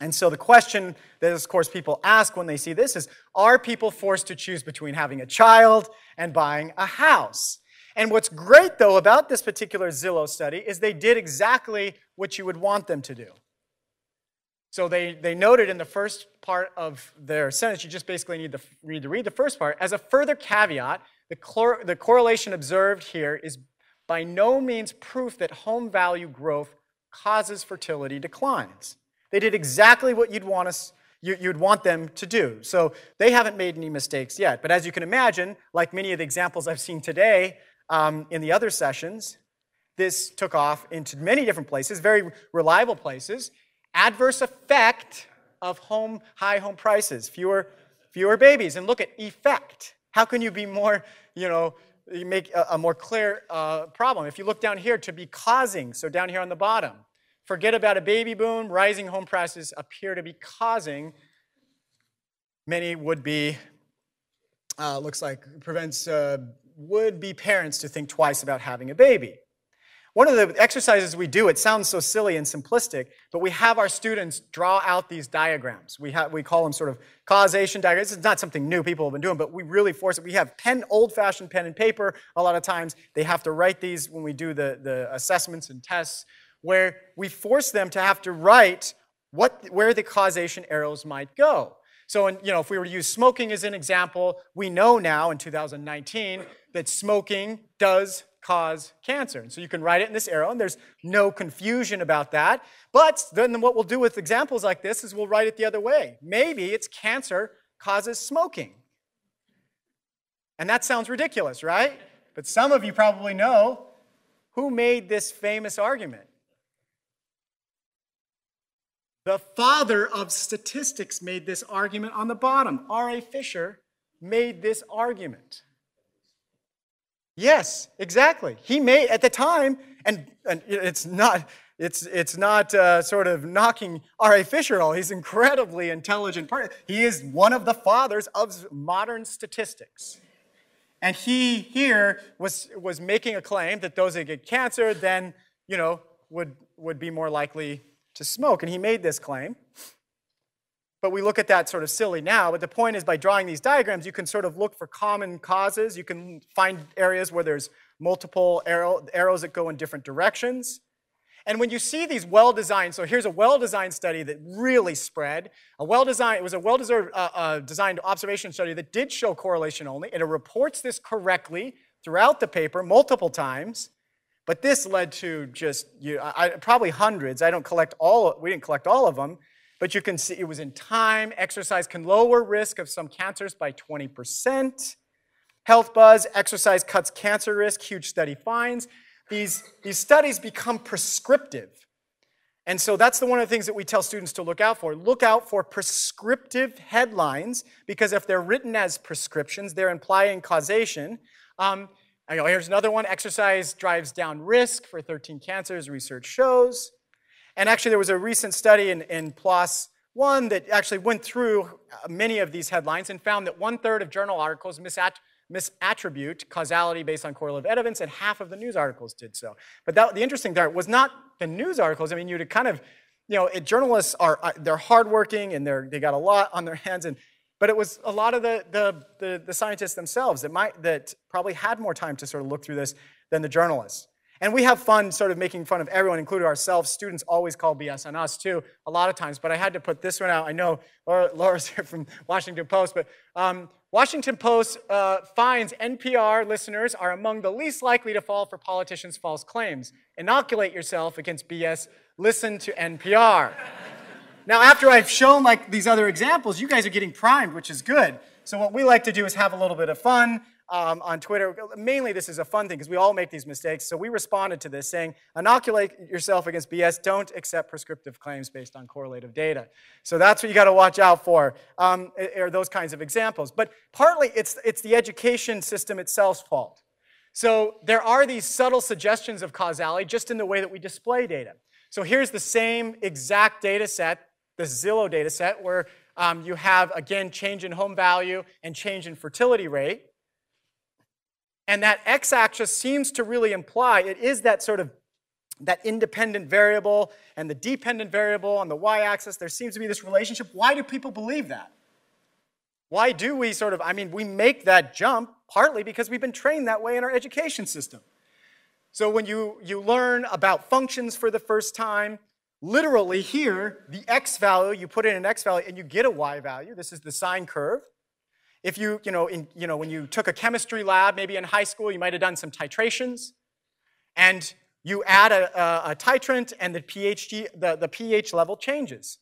And so the question that, of course, people ask when they see this is, are people forced to choose between having a child and buying a house? And what's great, though, about this particular Zillow study is they did exactly what you would want them to do. So they, they noted in the first part of their sentence, you just basically need to read the, read the first part, as a further caveat, The, cor the correlation observed here is by no means proof that home value growth causes fertility declines. They did exactly what you'd want us, you, you'd want them to do. So they haven't made any mistakes yet. But as you can imagine, like many of the examples I've seen today um, in the other sessions, this took off into many different places, very reliable places. Adverse effect of home, high home prices, fewer, fewer babies. And look at effect. How can you be more, you know, make a, a more clear uh, problem? If you look down here, to be causing, so down here on the bottom, forget about a baby boom, rising home prices appear to be causing, many would-be, uh, looks like prevents uh, would-be parents to think twice about having a baby. One of the exercises we do, it sounds so silly and simplistic, but we have our students draw out these diagrams. We, have, we call them sort of causation diagrams. This is not something new people have been doing, but we really force it. We have pen, old-fashioned pen and paper a lot of times. They have to write these when we do the, the assessments and tests, where we force them to have to write what, where the causation arrows might go. So in, you know, if we were to use smoking as an example, we know now in two thousand nineteen that smoking does cause cancer. And so you can write it in this arrow, and there's no confusion about that. But then what we'll do with examples like this is we'll write it the other way. Maybe it's cancer causes smoking. And that sounds ridiculous, right? But some of you probably know who made this famous argument. The father of statistics made this argument on the bottom. R. A. Fisher made this argument. Yes, exactly. He made, at the time, and, and it's not, it's, it's not uh, sort of knocking R. A. Fisher at all. He's an incredibly intelligent person. He is one of the fathers of modern statistics. And he here was, was making a claim that those that get cancer then, you know, would, would be more likely to smoke. And he made this claim. But we look at that sort of silly now. But the point is, by drawing these diagrams, you can sort of look for common causes. You can find areas where there's multiple arrow, arrows that go in different directions. And when you see these well-designed, so here's a well-designed study that really spread. A well-designed, it was a well-designed uh, uh, designed observation study that did show correlation only. And it reports this correctly throughout the paper multiple times. But this led to just you, I, probably hundreds. I don't collect all. We didn't collect all of them. But you can see it was in time. Exercise can lower risk of some cancers by twenty percent. Health buzz, exercise cuts cancer risk, huge study finds. These, these studies become prescriptive. And so that's the one of the things that we tell students to look out for. Look out for prescriptive headlines, because if they're written as prescriptions, they're implying causation. Um, here's another one. Exercise drives down risk for thirteen cancers, research shows. And actually, there was a recent study in, in PLOS one that actually went through many of these headlines and found that one-third of journal articles misat misattribute causality based on correlative evidence, and half of the news articles did so. But that, the interesting part was not the news articles. I mean, you'd kind of, you know, it, journalists are, uh, they're hardworking, and they're, they got a lot on their hands. And, but it was a lot of the, the, the, the scientists themselves that, might, that probably had more time to sort of look through this than the journalists. And we have fun sort of making fun of everyone, including ourselves. Students always call B S on us, too, a lot of times. But I had to put this one out. I know Laura, Laura's here from Washington Post. But um, Washington Post uh, finds N P R listeners are among the least likely to fall for politicians' false claims. Inoculate yourself against B S. Listen to N P R. Now, after I've shown like these other examples, you guys are getting primed, which is good. So what we like to do is have a little bit of fun. Um, on Twitter, mainly this is a fun thing because we all make these mistakes. So we responded to this saying, inoculate yourself against B S. Don't accept prescriptive claims based on correlative data. So that's what you got to watch out for, um, are those kinds of examples. But partly it's, it's the education system itself's fault. So there are these subtle suggestions of causality just in the way that we display data. So here's the same exact data set, the Zillow data set, where um, you have, again, change in home value and change in fertility rate. And that x-axis seems to really imply it is that sort of that independent variable and the dependent variable on the y-axis. There seems to be this relationship. Why do people believe that? Why do we sort of, I mean, we make that jump partly because we've been trained that way in our education system. So when you, you learn about functions for the first time, literally here, the x value, you put in an x value and you get a y value. This is the sine curve. If you, you know, in, you know, when you took a chemistry lab, maybe in high school, you might have done some titrations. And you add a, a, a titrant, and the pH, the, the pH level changes.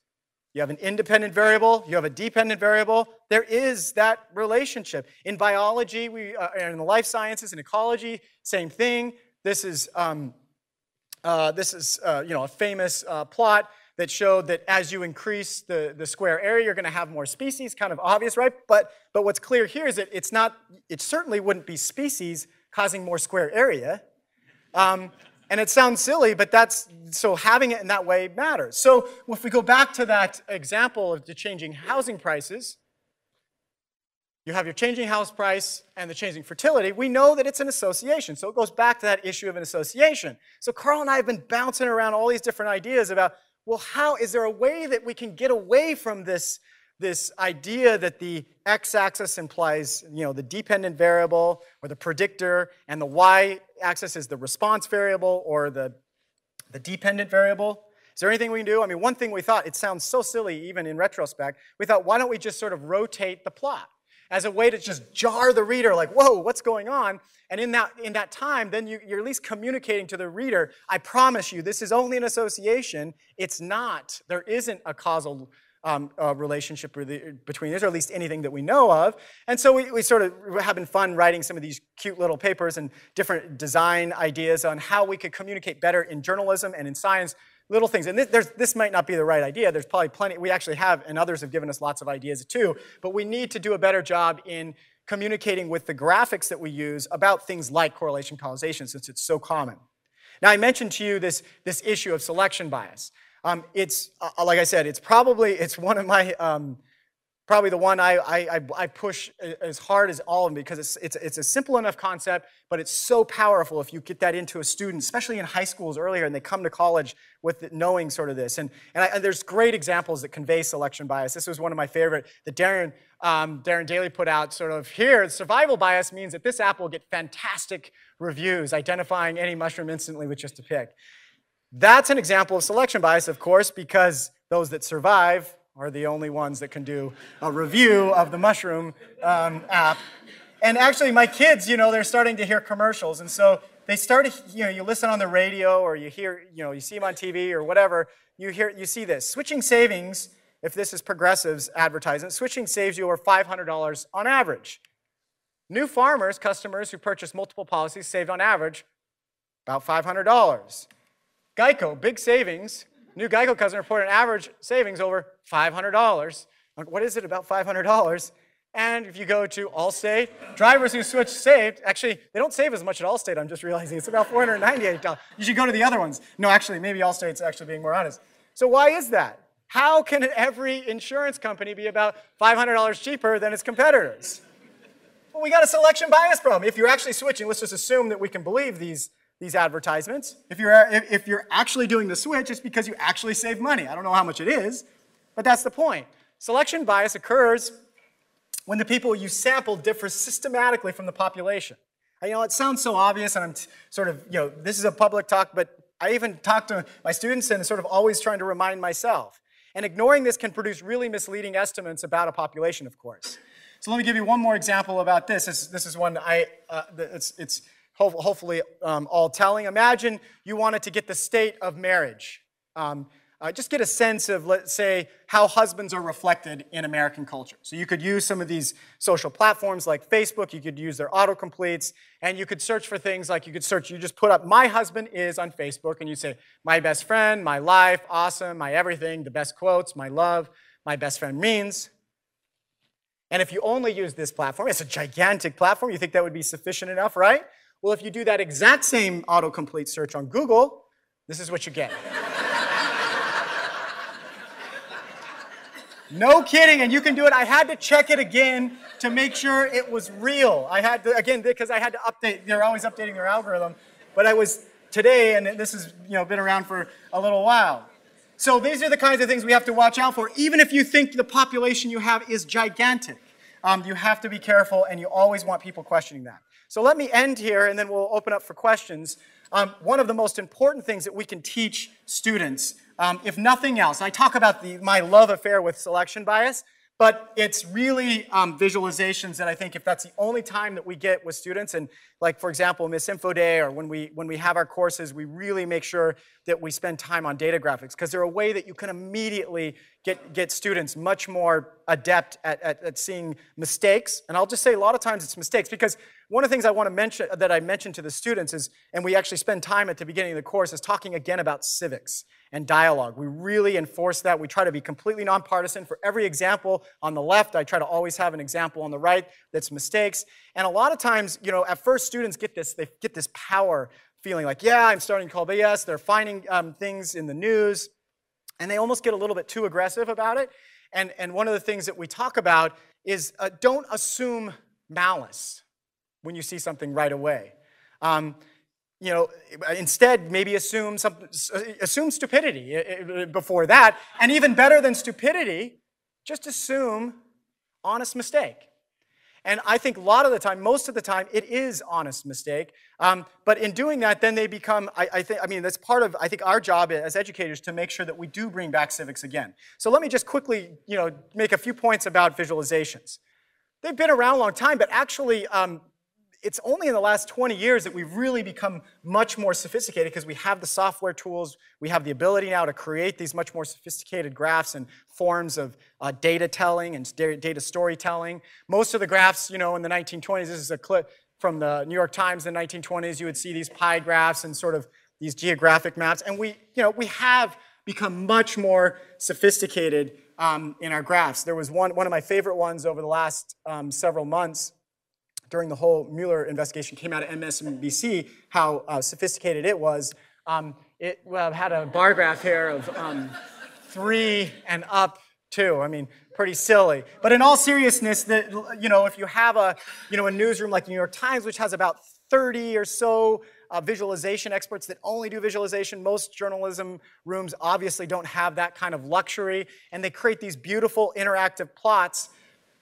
You have an independent variable. You have a dependent variable. There is that relationship. In biology, we, uh, in the life sciences, in ecology, same thing. This is, um, uh, this is uh, you know, a famous uh, plot that showed that as you increase the, the square area, you're going to have more species. Kind of obvious, right? But, but what's clear here is that it's not, it certainly wouldn't be species causing more square area. Um, And it sounds silly, but that's, so having it in that way matters. So if we go back to that example of the changing housing prices, you have your changing house price and the changing fertility. We know that it's an association. So it goes back to that issue of an association. So Carl and I have been bouncing around all these different ideas about, well, how is there a way that we can get away from this, this idea that the x-axis implies, you know, the dependent variable or the predictor, and the y axis is the response variable or the, the dependent variable. Is there anything we can do? I mean, one thing we thought, it sounds so silly even in retrospect, we thought, why don't we just sort of rotate the plot as a way to just jar the reader, like, whoa, what's going on? And in that, in that time, then you, you're at least communicating to the reader, I promise you, this is only an association. It's not, there isn't a causal Um, uh, relationship between these, or at least anything that we know of. And so we, we sort of have been fun writing some of these cute little papers and different design ideas on how we could communicate better in journalism and in science, little things. And this, there's, this might not be the right idea. There's probably plenty. We actually have, and others have given us lots of ideas too. But we need to do a better job in communicating with the graphics that we use about things like correlation causation, since it's so common. Now, I mentioned to you this, this issue of selection bias. Um, it's, uh, like I said, it's probably, it's one of my, um, probably the one I, I, I push as hard as all of them, because it's, it's, it's a simple enough concept, but it's so powerful if you get that into a student, especially in high schools earlier, and they come to college with it, knowing sort of this. And, and, I, and there's great examples that convey selection bias. This was one of my favorite that Darren, um, Darren Daly put out, sort of here, survival bias means that this app will get fantastic reviews, identifying any mushroom instantly with just a pick. That's an example of selection bias, of course, because those that survive are the only ones that can do a review of the mushroom um, app. And actually, my kids, you know, they're starting to hear commercials. And so they start, you know, you listen on the radio, or you hear, you know, you see them on T V or whatever. You hear, you see this. Switching savings, if this is Progressive's advertisement, switching saves you over five hundred dollars on average. New farmers, customers who purchase multiple policies, saved on average about five hundred dollars. Geico, big savings. New Geico customer reported an average savings over five hundred dollars. What is it about five hundred dollars? And if you go to Allstate, drivers who switch saved, actually, they don't save as much at Allstate, I'm just realizing. It's about four hundred ninety-eight dollars. You should go to the other ones. No, actually, maybe Allstate's actually being more honest. So why is that? How can every insurance company be about five hundred dollars cheaper than its competitors? Well, we got a selection bias problem. If you're actually switching, let's just assume that we can believe these These advertisements. If you're, if you're actually doing the switch, it's because you actually save money. I don't know how much it is, but that's the point. Selection bias occurs when the people you sample differ systematically from the population. And, you know, it sounds so obvious, and I'm sort of, you know, this is a public talk, but I even talk to my students and sort of always trying to remind myself. And ignoring this can produce really misleading estimates about a population, of course. So let me give you one more example about this. This, this is one I, uh, it's, it's, hopefully um, all telling. Imagine you wanted to get the state of marriage. Um, uh, just get a sense of, let's say, how husbands are reflected in American culture. So you could use some of these social platforms like Facebook. You could use their autocompletes. And you could search for things like, you could search, you just put up, my husband is on Facebook. And you say, my best friend, my life, awesome, my everything, the best quotes, my love, my best friend means. And if you only use this platform, it's a gigantic platform. You think that would be sufficient enough, right? Well, if you do that exact same autocomplete search on Google, this is what you get. No kidding, and you can do it. I had to check it again to make sure it was real. I had to, again, because I had to update. They're always updating their algorithm. But I was today, and this has, you know, been around for a little while. So these are the kinds of things we have to watch out for. Even if you think the population you have is gigantic, um, you have to be careful, and you always want people questioning that. So let me end here, and then we'll open up for questions. Um, one of the most important things that we can teach students, um, if nothing else, I talk about the, my love affair with selection bias, But it's really um, visualizations that I think if that's the only time that we get with students, and like, for example, Miss Info Day, or when we, when we have our courses, we really make sure that we spend time on data graphics, because they're a way that you can immediately get, get students much more adept at, at, at seeing mistakes. And I'll just say a lot of times it's mistakes, because one of the things I want to mention, that I mentioned to the students is, and we actually spend time at the beginning of the course, is talking again about civics and dialogue. We really enforce that. We try to be completely nonpartisan. For every example on the left, I try to always have an example on the right that's mistakes. And a lot of times, you know, at first students get this, they get this power feeling like, yeah, I'm starting to call B S. They're finding um, things in the news. And they almost get a little bit too aggressive about it. And, and one of the things that we talk about is uh, don't assume malice when you see something right away. Um, You know, instead, maybe assume some, assume stupidity before that. And even better than stupidity, just assume honest mistake. And I think a lot of the time, most of the time, it is honest mistake. Um, but in doing that, then they become, I, I think, I mean, that's part of, I think, our job as educators to make sure that we do bring back civics again. So let me just quickly, you know, make a few points about visualizations. They've been around a long time, but actually, um, it's only in the last twenty years that we've really become much more sophisticated, because we have the software tools. We have the ability now to create these much more sophisticated graphs and forms of uh, data telling and data storytelling. Most of the graphs, you know, in the nineteen twenties, this is a clip from the New York Times in the nineteen twenties, you would see these pie graphs and sort of these geographic maps. And we, you know, we have become much more sophisticated um, in our graphs. There was one, one of my favorite ones over the last um, several months during the whole Mueller investigation, came out of M S N B C, how uh, sophisticated it was. Um, it well, had a bar graph here of um, three and up two. I mean, pretty silly. But in all seriousness, the, you know, if you have a, you know, a newsroom like the New York Times, which has about thirty or so uh, visualization experts that only do visualization, most journalism rooms obviously don't have that kind of luxury, and they create these beautiful interactive plots.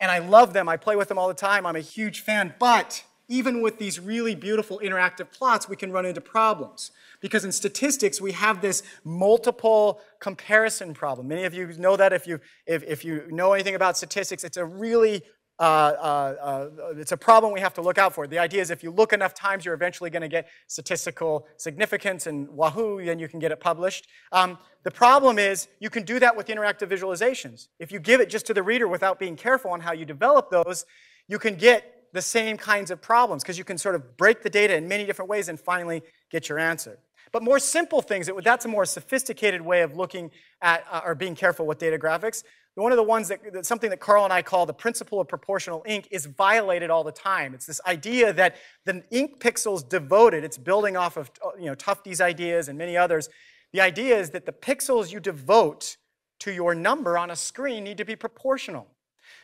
And I love them. I play with them all the time. I'm a huge fan. But even with these really beautiful interactive plots, we can run into problems. Because in statistics, we have this multiple comparison problem. Many of you know that. If you, if, if you know anything about statistics, it's a really uh, uh, uh, it's a problem we have to look out for. The idea is if you look enough times, you're eventually going to get statistical significance. And wahoo, then you can get it published. Um, The problem is you can do that with interactive visualizations. If you give it just to the reader without being careful on how you develop those, you can get the same kinds of problems, because you can sort of break the data in many different ways and finally get your answer. But more simple things, that's a more sophisticated way of looking at uh, or being careful with data graphics. One of the ones that, that something that Carl and I call the principle of proportional ink is violated all the time. It's this idea that the ink pixel's devoted, it's building off of, you know, Tufte's ideas and many others. The idea is that the pixels you devote to your number on a screen need to be proportional.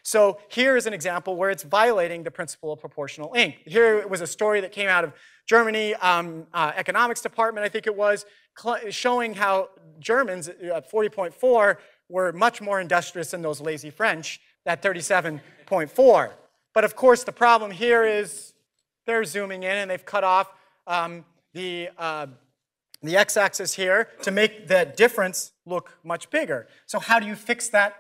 So here is an example where it's violating the principle of proportional ink. Here it was a story that came out of Germany, um, uh, economics department, I think it was, showing how Germans at forty point four were much more industrious than those lazy French at thirty-seven point four. But of course, the problem here is they're zooming in and they've cut off um, the uh, the x-axis here to make that difference look much bigger. So how do you fix that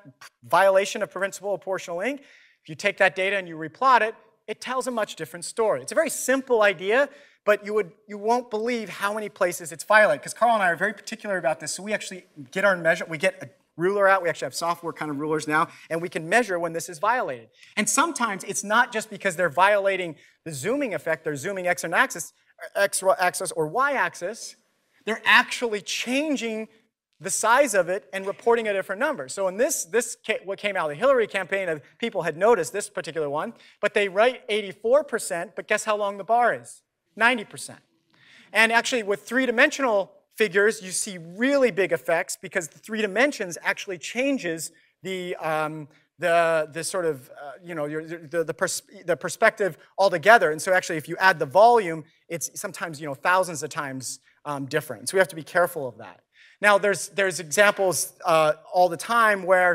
violation of principle of proportional ink? If you take that data and you replot it, it tells a much different story. It's a very simple idea, but you, would, you won't believe how many places it's violated, because Carl and I are very particular about this. So we actually get our measure, we get a ruler out, we actually have software kind of rulers now, and we can measure when this is violated. And sometimes it's not just because they're violating the zooming effect, they're zooming x axis, x axis or y axis, they're actually changing the size of it and reporting a different number. So in this, this what came out of the Hillary campaign, of people had noticed this particular one, but they write eighty-four percent, but guess how long the bar is? ninety percent. And actually with three-dimensional figures, you see really big effects, because the three dimensions actually changes the, um, the, the sort of, uh, you know, your, the, the, pers the perspective altogether. And so actually if you add the volume, it's sometimes, you know, thousands of times Um, different. So we have to be careful of that. Now, there's, there's examples uh, all the time where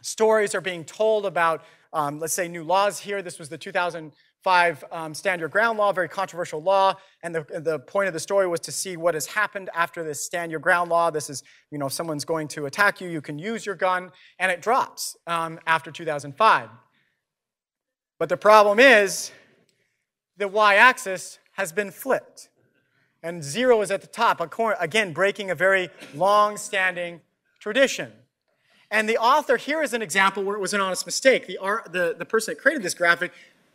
stories are being told about, um, let's say, new laws here. This was the two thousand five um, Stand Your Ground law, very controversial law. And the, the point of the story was to see what has happened after this Stand Your Ground law. This is, you know, if someone's going to attack you, you can use your gun, and it drops um, after two thousand five. But the problem is the y-axis has been flipped, and zero is at the top, again, breaking a very long-standing tradition. And the author here is an example where it was an honest mistake. The, the, the person that created this graphic,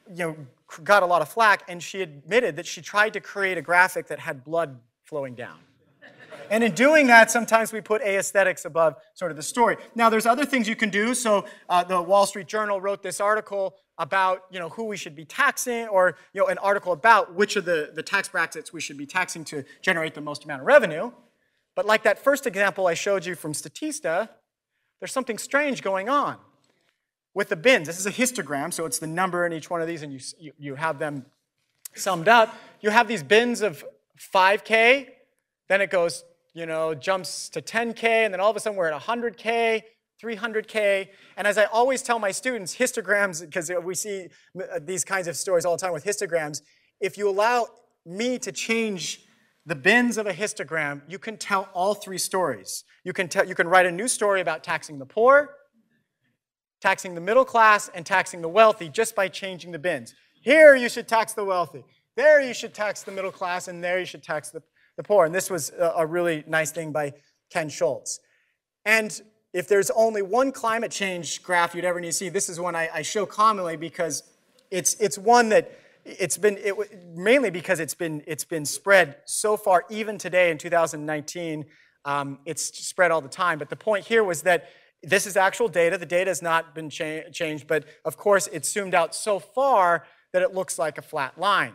you know, got a lot of flack, and she admitted that she tried to create a graphic that had blood flowing down. And in doing that, sometimes we put aesthetics above sort of the story. Now, there's other things you can do. So uh, the Wall Street Journal wrote this article about, you know, who we should be taxing, or, you know, an article about which of the, the tax brackets we should be taxing to generate the most amount of revenue. But like that first example I showed you from Statista, there's something strange going on with the bins. This is a histogram, so it's the number in each one of these, and you, you, you have them summed up. You have these bins of five K, then it goes, you know, jumps to ten K, and then all of a sudden we're at one hundred K, three hundred K. And as I always tell my students, histograms, because we see these kinds of stories all the time with histograms, if you allow me to change the bins of a histogram, you can tell all three stories. You can, tell, you can write a new story about taxing the poor, taxing the middle class, and taxing the wealthy just by changing the bins. Here you should tax the wealthy. There you should tax the middle class, and there you should tax the The poor. And this was a really nice thing by Ken Schultz. And if there's only one climate change graph you'd ever need to see, this is one I, I show commonly because it's it's one that it's been it, mainly because it's been it's been spread so far. Even today in two thousand nineteen, um, it's spread all the time. But the point here was that this is actual data. The data has not been cha changed, but of course it's zoomed out so far that it looks like a flat line.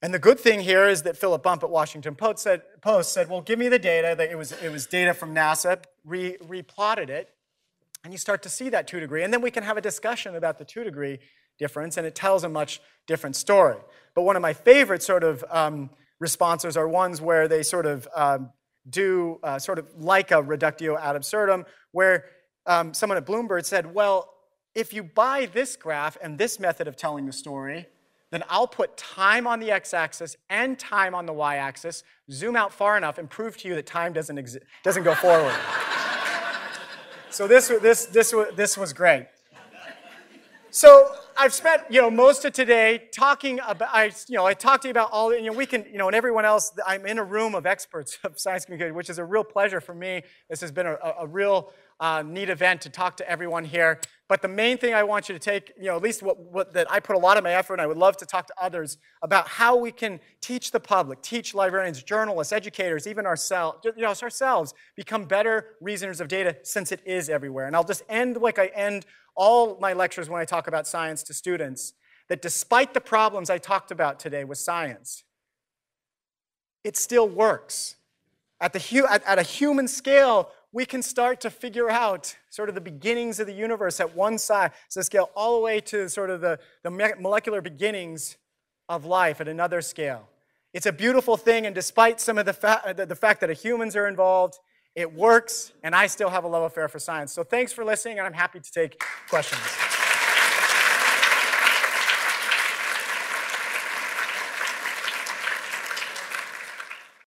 And the good thing here is that Philip Bump at Washington Post said, Post said, well, give me the data. It was, it was data from NASA, re, replotted it, and you start to see that two degree. And then we can have a discussion about the two degree difference, and it tells a much different story. But one of my favorite sort of um, responses are ones where they sort of um, do uh, sort of like a reductio ad absurdum, where um, someone at Bloomberg said, well, if you buy this graph and this method of telling the story, then I'll put time on the x-axis and time on the y-axis, zoom out far enough, and prove to you that time doesn't exist, doesn't go forward. So this, this, this, this was great. So I've spent, you know, most of today talking about, I, you know, I talked to you about all, you know, we can, you know, and everyone else, I'm in a room of experts of science communication, which is a real pleasure for me. This has been a, a real uh, neat event to talk to everyone here. But the main thing I want you to take, you know, at least what, what, that I put a lot of my effort, and I would love to talk to others about how we can teach the public, teach librarians, journalists, educators, even ourselves, you know, ourselves, become better reasoners of data since it is everywhere. And I'll just end like I end all my lectures when I talk about science to students, that despite the problems I talked about today with science, it still works. At, the hu at, at a human scale, we can start to figure out sort of the beginnings of the universe at one size, so scale all the way to sort of the, the molecular beginnings of life at another scale. It's a beautiful thing, and despite some of the, fa the fact that humans are involved, it works, and I still have a love affair for science. So thanks for listening, and I'm happy to take questions.